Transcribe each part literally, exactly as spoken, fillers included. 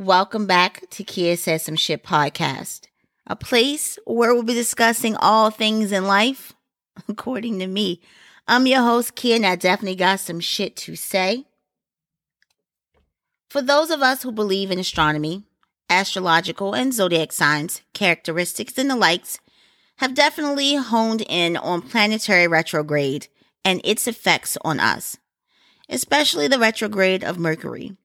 Welcome back to Kia Says Some Shit Podcast, a place where we'll be discussing all things in life, according to me. I'm your host, Kia, and I definitely got some shit to say. For those of us who believe in astronomy, astrological and zodiac signs, characteristics, and the likes, have definitely honed in on planetary retrograde and its effects on us, especially the retrograde of Mercury.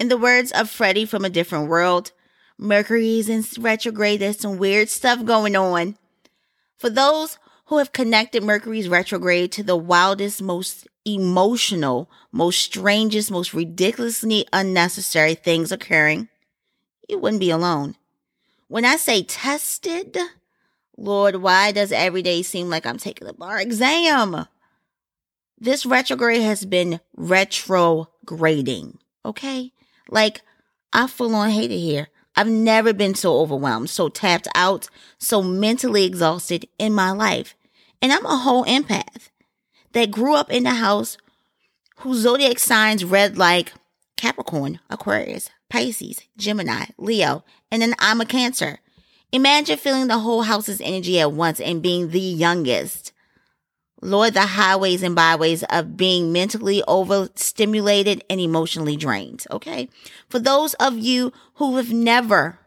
In the words of Freddie from A Different World, Mercury's in retrograde. There's some weird stuff going on. For those who have connected Mercury's retrograde to the wildest, most emotional, most strangest, most ridiculously unnecessary things occurring, you wouldn't be alone. When I say tested, Lord, why does every day seem like I'm taking a bar exam? This retrograde has been retrograding, okay? Like, I full on hate it here. I've never been so overwhelmed, so tapped out, so mentally exhausted in my life. And I'm a whole empath that grew up in the house whose zodiac signs read like Capricorn, Aquarius, Pisces, Gemini, Leo, and then I'm a Cancer. Imagine feeling the whole house's energy at once and being the youngest. Lord, the highways and byways of being mentally overstimulated and emotionally drained, okay? For those of you who have never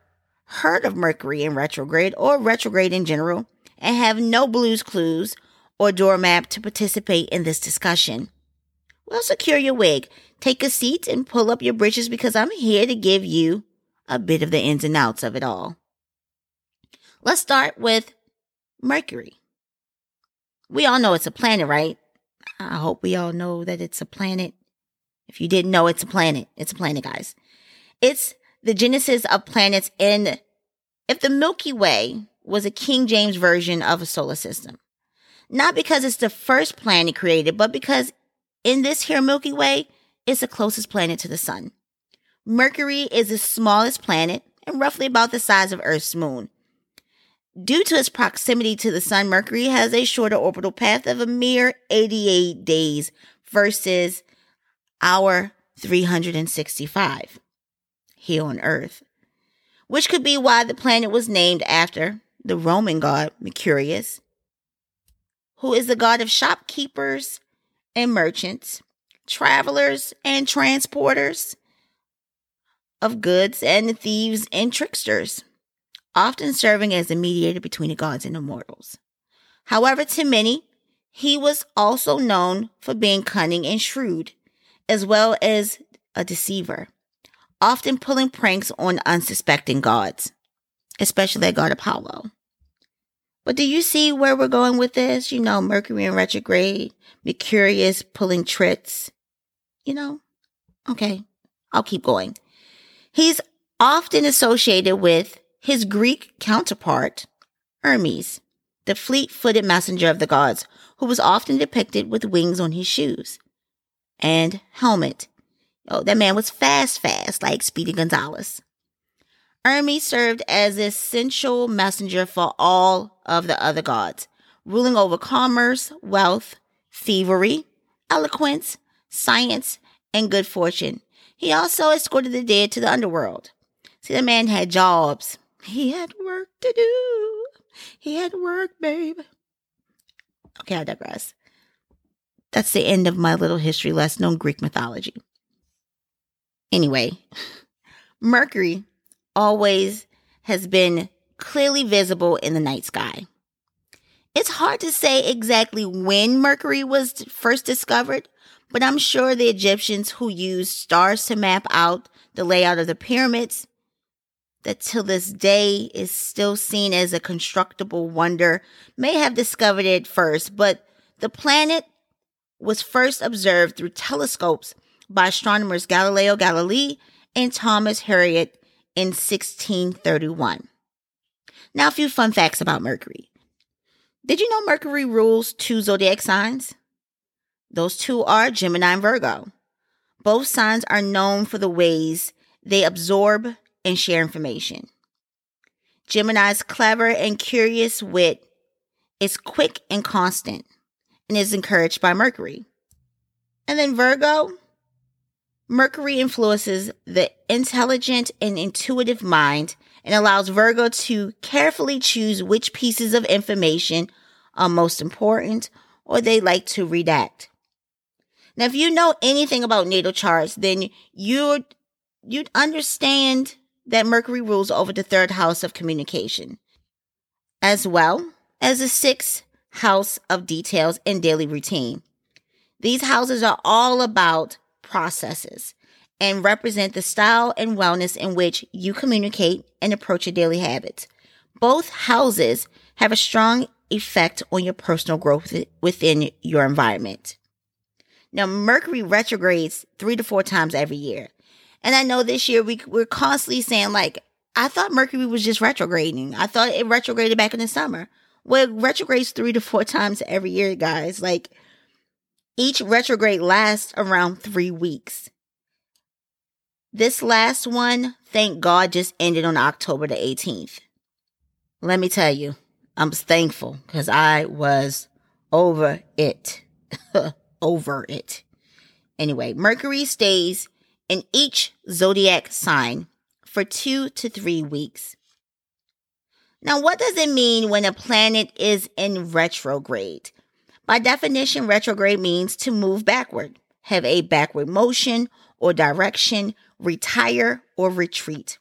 heard of Mercury in retrograde or retrograde in general and have no blues clues or doormap to participate in this discussion, well, secure your wig, take a seat, and pull up your britches because I'm here to give you a bit of the ins and outs of it all. Let's start with Mercury. We all know it's a planet, right? I hope we all know that it's a planet. If you didn't know, it's a planet. It's a planet, guys. It's the genesis of planets. And if the Milky Way was a King James version of a solar system, not because it's the first planet created, but because in this here Milky Way, it's the closest planet to the sun. Mercury is the smallest planet and roughly about the size of Earth's moon. Due to its proximity to the sun, Mercury has a shorter orbital path of a mere eighty-eight days versus our three hundred sixty-five here on Earth, which could be why the planet was named after the Roman god Mercurius, who is the god of shopkeepers and merchants, travelers and transporters of goods, and thieves and tricksters, often serving as a mediator between the gods and the mortals. However, to many, he was also known for being cunning and shrewd, as well as a deceiver, often pulling pranks on unsuspecting gods, especially that god Apollo. But do you see where we're going with this? You know, Mercury in retrograde, Mercurius pulling tricks, you know? Okay, I'll keep going. He's often associated with his Greek counterpart, Hermes, the fleet-footed messenger of the gods, who was often depicted with wings on his shoes and helmet. Oh, that man was fast, fast, like Speedy Gonzales. Hermes served as a sensual messenger for all of the other gods, ruling over commerce, wealth, thievery, eloquence, science, and good fortune. He also escorted the dead to the underworld. See, that man had jobs. He had work to do. He had work, babe. Okay, I digress. That's the end of my little history lesson on Greek mythology. Anyway, Mercury always has been clearly visible in the night sky. It's hard to say exactly when Mercury was first discovered, but I'm sure the Egyptians who used stars to map out the layout of the pyramids, that till this day is still seen as a constructible wonder, may have discovered it first, but the planet was first observed through telescopes by astronomers Galileo Galilei and Thomas Harriot in sixteen thirty-one. Now, a few fun facts about Mercury. Did you know Mercury rules two zodiac signs? Those two are Gemini and Virgo. Both signs are known for the ways they absorb and share information. Gemini's clever and curious wit is quick and constant and is encouraged by Mercury. And then Virgo, Mercury influences the intelligent and intuitive mind and allows Virgo to carefully choose which pieces of information are most important or they like to redact. Now, if you know anything about natal charts, then you're, you'd understand that Mercury rules over the third house of communication, as well as the sixth house of details and daily routine. These houses are all about processes and represent the style and wellness in which you communicate and approach your daily habits. Both houses have a strong effect on your personal growth within your environment. Now, Mercury retrogrades three to four times every year. And I know this year we, we're constantly saying, like, I thought Mercury was just retrograding. I thought it retrograded back in the summer. Well, it retrogrades three to four times every year, guys. Like, each retrograde lasts around three weeks. This last one, thank God, just ended on October the eighteenth. Let me tell you, I'm thankful because I was over it. over it. Anyway, Mercury stays in each zodiac sign for two to three weeks. Now, what does it mean when a planet is in retrograde? By definition, retrograde means to move backward, have a backward motion or direction, retire or retreat.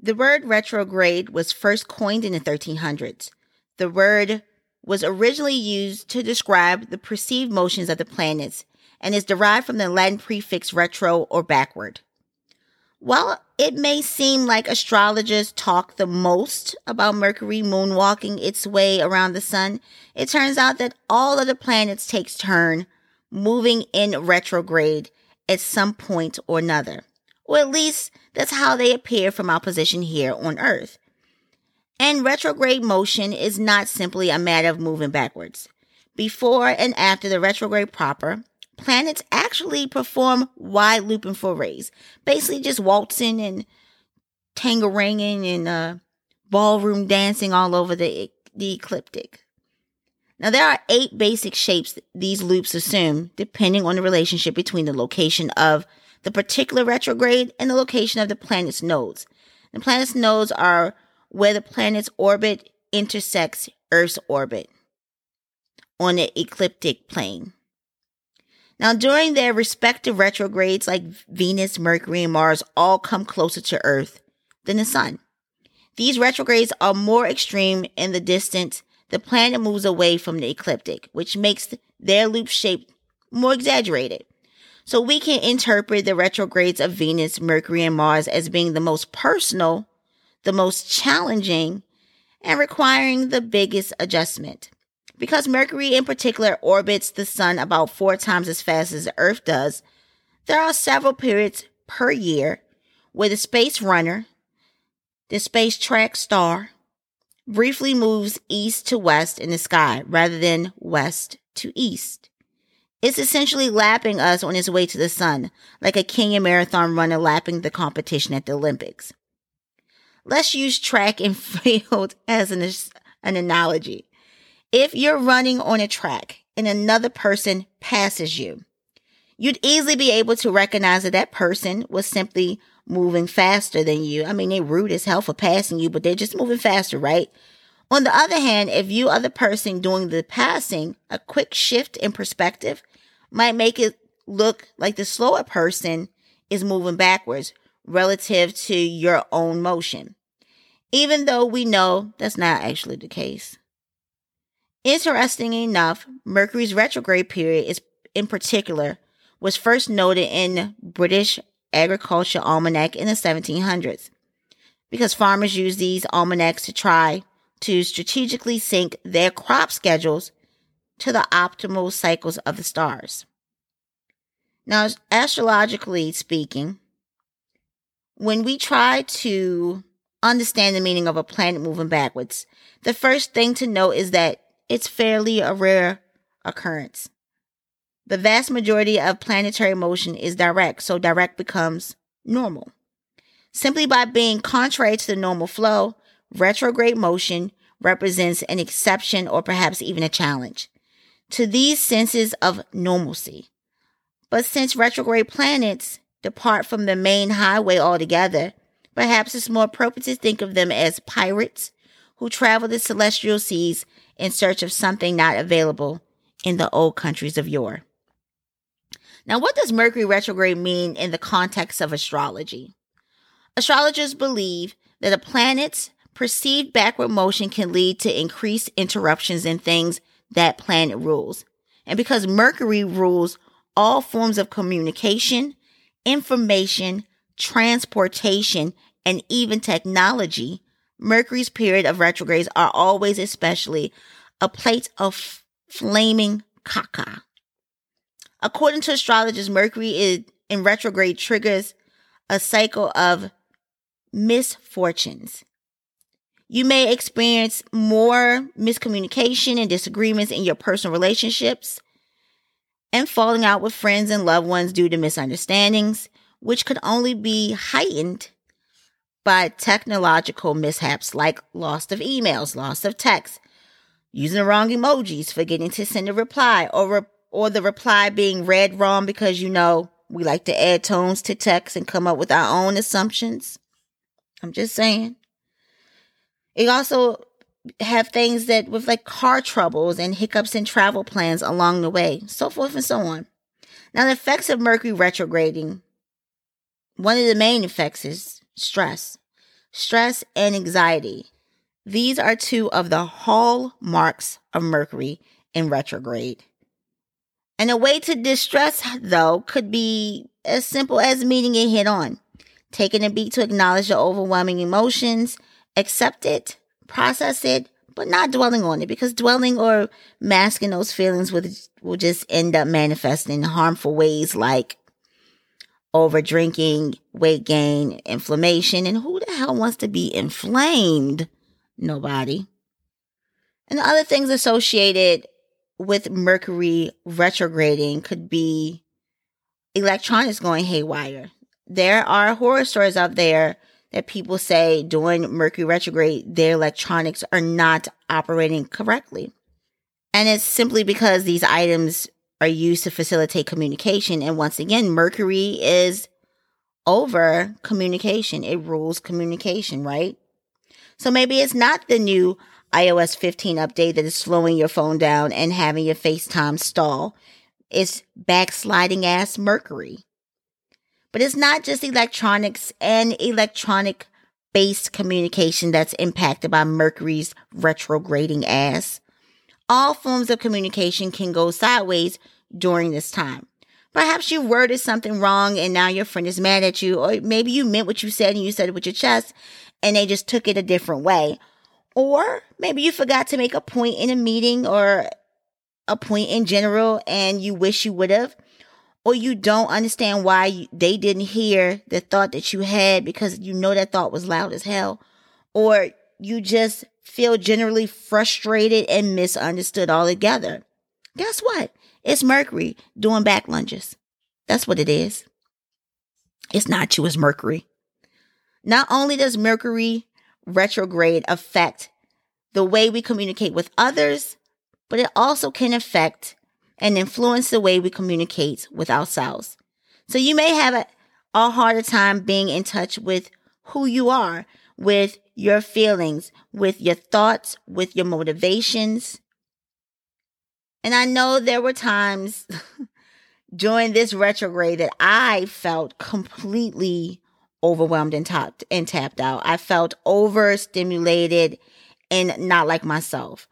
The word retrograde was first coined in the thirteen hundreds. The word was originally used to describe the perceived motions of the planets and is derived from the Latin prefix retro or backward. While it may seem like astrologers talk the most about Mercury moonwalking its way around the sun, it turns out that all of the planets takes turn moving in retrograde at some point or another, or at least that's how they appear from our position here on Earth. And retrograde motion is not simply a matter of moving backwards. Before and after the retrograde proper, planets actually perform wide looping forays, basically just waltzing and tango-ringing and uh, ballroom dancing all over the, the ecliptic. Now, there are eight basic shapes these loops assume, depending on the relationship between the location of the particular retrograde and the location of the planet's nodes. The planet's nodes are where the planet's orbit intersects Earth's orbit on the ecliptic plane. Now, during their respective retrogrades, like Venus, Mercury, and Mars all come closer to Earth than the sun. These retrogrades are more extreme in the distance the planet moves away from the ecliptic, which makes their loop shape more exaggerated. So we can interpret the retrogrades of Venus, Mercury, and Mars as being the most personal, the most challenging, and requiring the biggest adjustment. Because Mercury in particular orbits the sun about four times as fast as the Earth does, there are several periods per year where the space runner, the space track star, briefly moves east to west in the sky rather than west to east. It's essentially lapping us on its way to the sun, like a Kenyan marathon runner lapping the competition at the Olympics. Let's use track and field as an, an analogy. If you're running on a track and another person passes you, you'd easily be able to recognize that that person was simply moving faster than you. I mean, they're rude as hell for passing you, but they're just moving faster, right? On the other hand, if you are the person doing the passing, a quick shift in perspective might make it look like the slower person is moving backwards relative to your own motion, even though we know that's not actually the case. Interestingly enough, Mercury's retrograde period is, in particular, was first noted in British Agriculture Almanac in the seventeen hundreds, because farmers used these almanacs to try to strategically sync their crop schedules to the optimal cycles of the stars. Now, astrologically speaking, when we try to understand the meaning of a planet moving backwards, the first thing to know is that it's fairly a rare occurrence. The vast majority of planetary motion is direct, so direct becomes normal. Simply by being contrary to the normal flow, retrograde motion represents an exception or perhaps even a challenge to these senses of normalcy. But since retrograde planets depart from the main highway altogether, perhaps it's more appropriate to think of them as pirates who travel the celestial seas in search of something not available in the old countries of yore. Now, what does Mercury retrograde mean in the context of astrology? Astrologers believe that a planet's perceived backward motion can lead to increased interruptions in things that planet rules. And because Mercury rules all forms of communication, information, transportation, and even technology, Mercury's period of retrogrades are always especially a plate of f- flaming caca. According to astrologers, Mercury is, in retrograde triggers a cycle of misfortunes. You may experience more miscommunication and disagreements in your personal relationships and falling out with friends and loved ones due to misunderstandings, which could only be heightened by technological mishaps like loss of emails, loss of texts, using the wrong emojis, forgetting to send a reply, or re- or the reply being read wrong because, you know, we like to add tones to text and come up with our own assumptions. I'm just saying. It also have things that with like car troubles and hiccups in travel plans along the way, so forth and so on. Now, the effects of Mercury retrograding, one of the main effects is stress. Stress and anxiety. These are two of the hallmarks of Mercury in retrograde. And a way to distress, though, could be as simple as meeting it head on, taking a beat to acknowledge your overwhelming emotions, accept it, process it, but not dwelling on it, because dwelling or masking those feelings will, will just end up manifesting in harmful ways like over drinking, weight gain, inflammation. And who the hell wants to be inflamed? Nobody. And the other things associated with Mercury retrograding could be electronics going haywire. There are horror stories out there that people say during Mercury retrograde, their electronics are not operating correctly. And it's simply because these items are used to facilitate communication. And once again, Mercury is over communication. It rules communication, right? So maybe it's not the new I O S fifteen update that is slowing your phone down and having your FaceTime stall. It's backsliding ass Mercury. But it's not just electronics and electronic-based communication that's impacted by Mercury's retrograding ass. All forms of communication can go sideways during this time. Perhaps you worded something wrong and now your friend is mad at you, or maybe you meant what you said and you said it with your chest and they just took it a different way. Or maybe you forgot to make a point in a meeting or a point in general and you wish you would have. Or you don't understand why you, they didn't hear the thought that you had because you know that thought was loud as hell. Or you just feel generally frustrated and misunderstood altogether. Guess what? It's Mercury doing back lunges. That's what it is. It's not you, it's Mercury. Not only does Mercury retrograde affect the way we communicate with others, but it also can affect and influence the way we communicate with ourselves. So you may have a, a harder time being in touch with who you are, with your feelings, with your thoughts, with your motivations. And I know there were times during this retrograde that I felt completely overwhelmed and tapped and tapped out. I felt overstimulated and not like myself.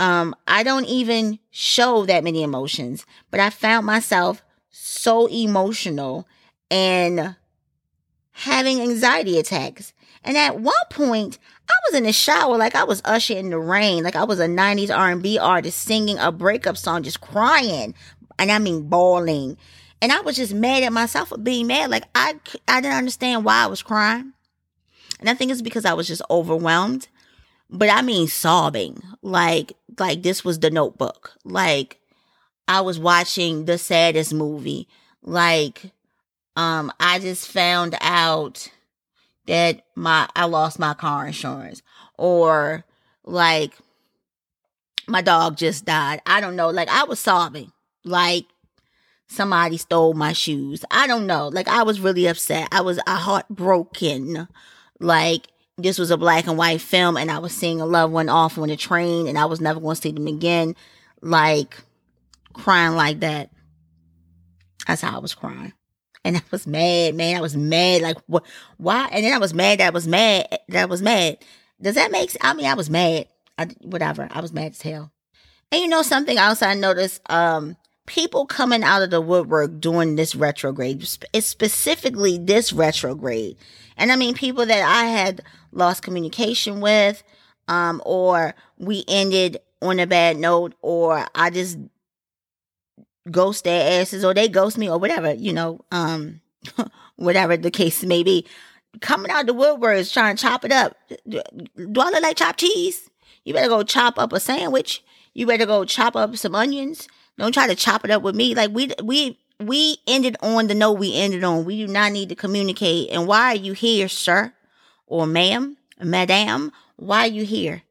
Um, I don't even show that many emotions, but I found myself so emotional and having anxiety attacks. And at one point, I was in the shower like I was Usher in the rain, like I was a nineties R and B artist singing a breakup song, just crying, and I mean bawling. And I was just mad at myself for being mad. Like I, I didn't understand why I was crying. And I think it's because I was just overwhelmed. But I mean sobbing, like like this was The Notebook, like I was watching the saddest movie, like um I just found out that my I lost my car insurance, or like my dog just died. I don't know, like I was sobbing, like somebody stole my shoes. I don't know. Like, I was really upset. I was uh, heartbroken. Like, this was a black and white film, and I was seeing a loved one off on the train, and I was never going to see them again. Like, crying like that. That's how I was crying. And I was mad, man. I was mad. Like, what? Why? And then I was mad that I was mad that I was mad. Does that make sense? I mean, I was mad. I, whatever. I was mad as hell. And you know something else I noticed? Um, people coming out of the woodwork doing this retrograde. It's specifically this retrograde. And I mean, people that I had lost communication with, um, or we ended on a bad note, or I just ghost their asses, or they ghost me, or whatever, you know, um, whatever the case may be. Coming out the woodwork, trying to chop it up. Do I look like chopped cheese? You better go chop up a sandwich. You better go chop up some onions. Don't try to chop it up with me. Like, we we we ended on the note we ended on. We do not need to communicate. And why are you here, sir? Or ma'am? Madame? Why are you here?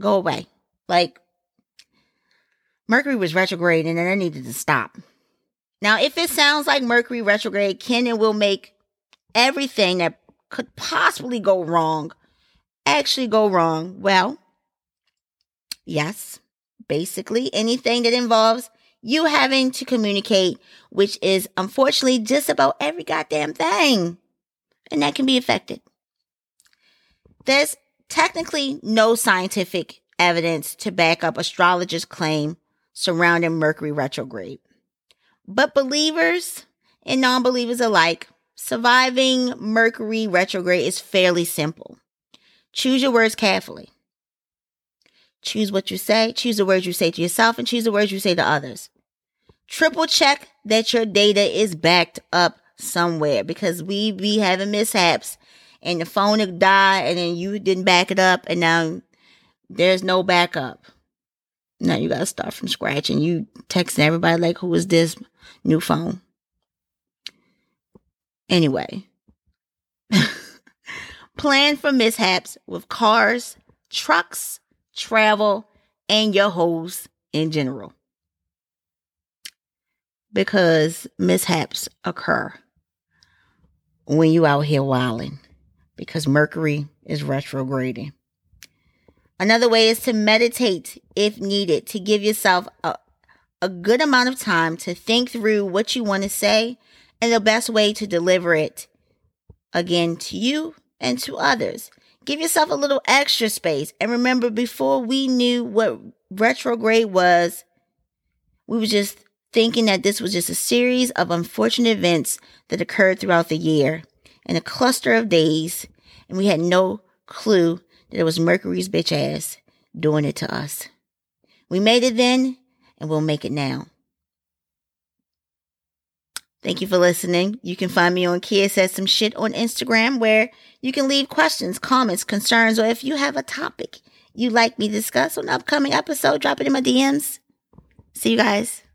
Go away. Like, Mercury was retrograde, and then I needed to stop. Now, if it sounds like Mercury retrograde can and will make everything that could possibly go wrong actually go wrong, well, yes, basically anything that involves you having to communicate, which is unfortunately just about every goddamn thing, and that can be affected. There's technically no scientific evidence to back up astrologers' claim surrounding Mercury retrograde. But believers and non-believers alike, surviving Mercury retrograde is fairly simple. Choose your words carefully. Choose what you say, choose the words you say to yourself, and choose the words you say to others. Triple check that your data is backed up somewhere, because we be having mishaps and the phone would die, and then you didn't back it up, and now there's no backup. Now you got to start from scratch, and you texting everybody like, who is this new phone? Anyway, plan for mishaps with cars, trucks, travel, and your hoes in general, because mishaps occur when you out here wilding, because Mercury is retrograding. Another way is to meditate if needed, to give yourself a, a good amount of time to think through what you want to say and the best way to deliver it, again, to you and to others. Give yourself a little extra space. And remember, before we knew what retrograde was, we were just thinking that this was just a series of unfortunate events that occurred throughout the year in a cluster of days, and we had no clue that it was Mercury's bitch ass doing it to us. We made it then, and we'll make it now. Thank you for listening. You can find me on Kia Says Some Shit on Instagram, where you can leave questions, comments, concerns, or if you have a topic you'd like me to discuss on an upcoming episode, drop it in my D Ms. See you guys.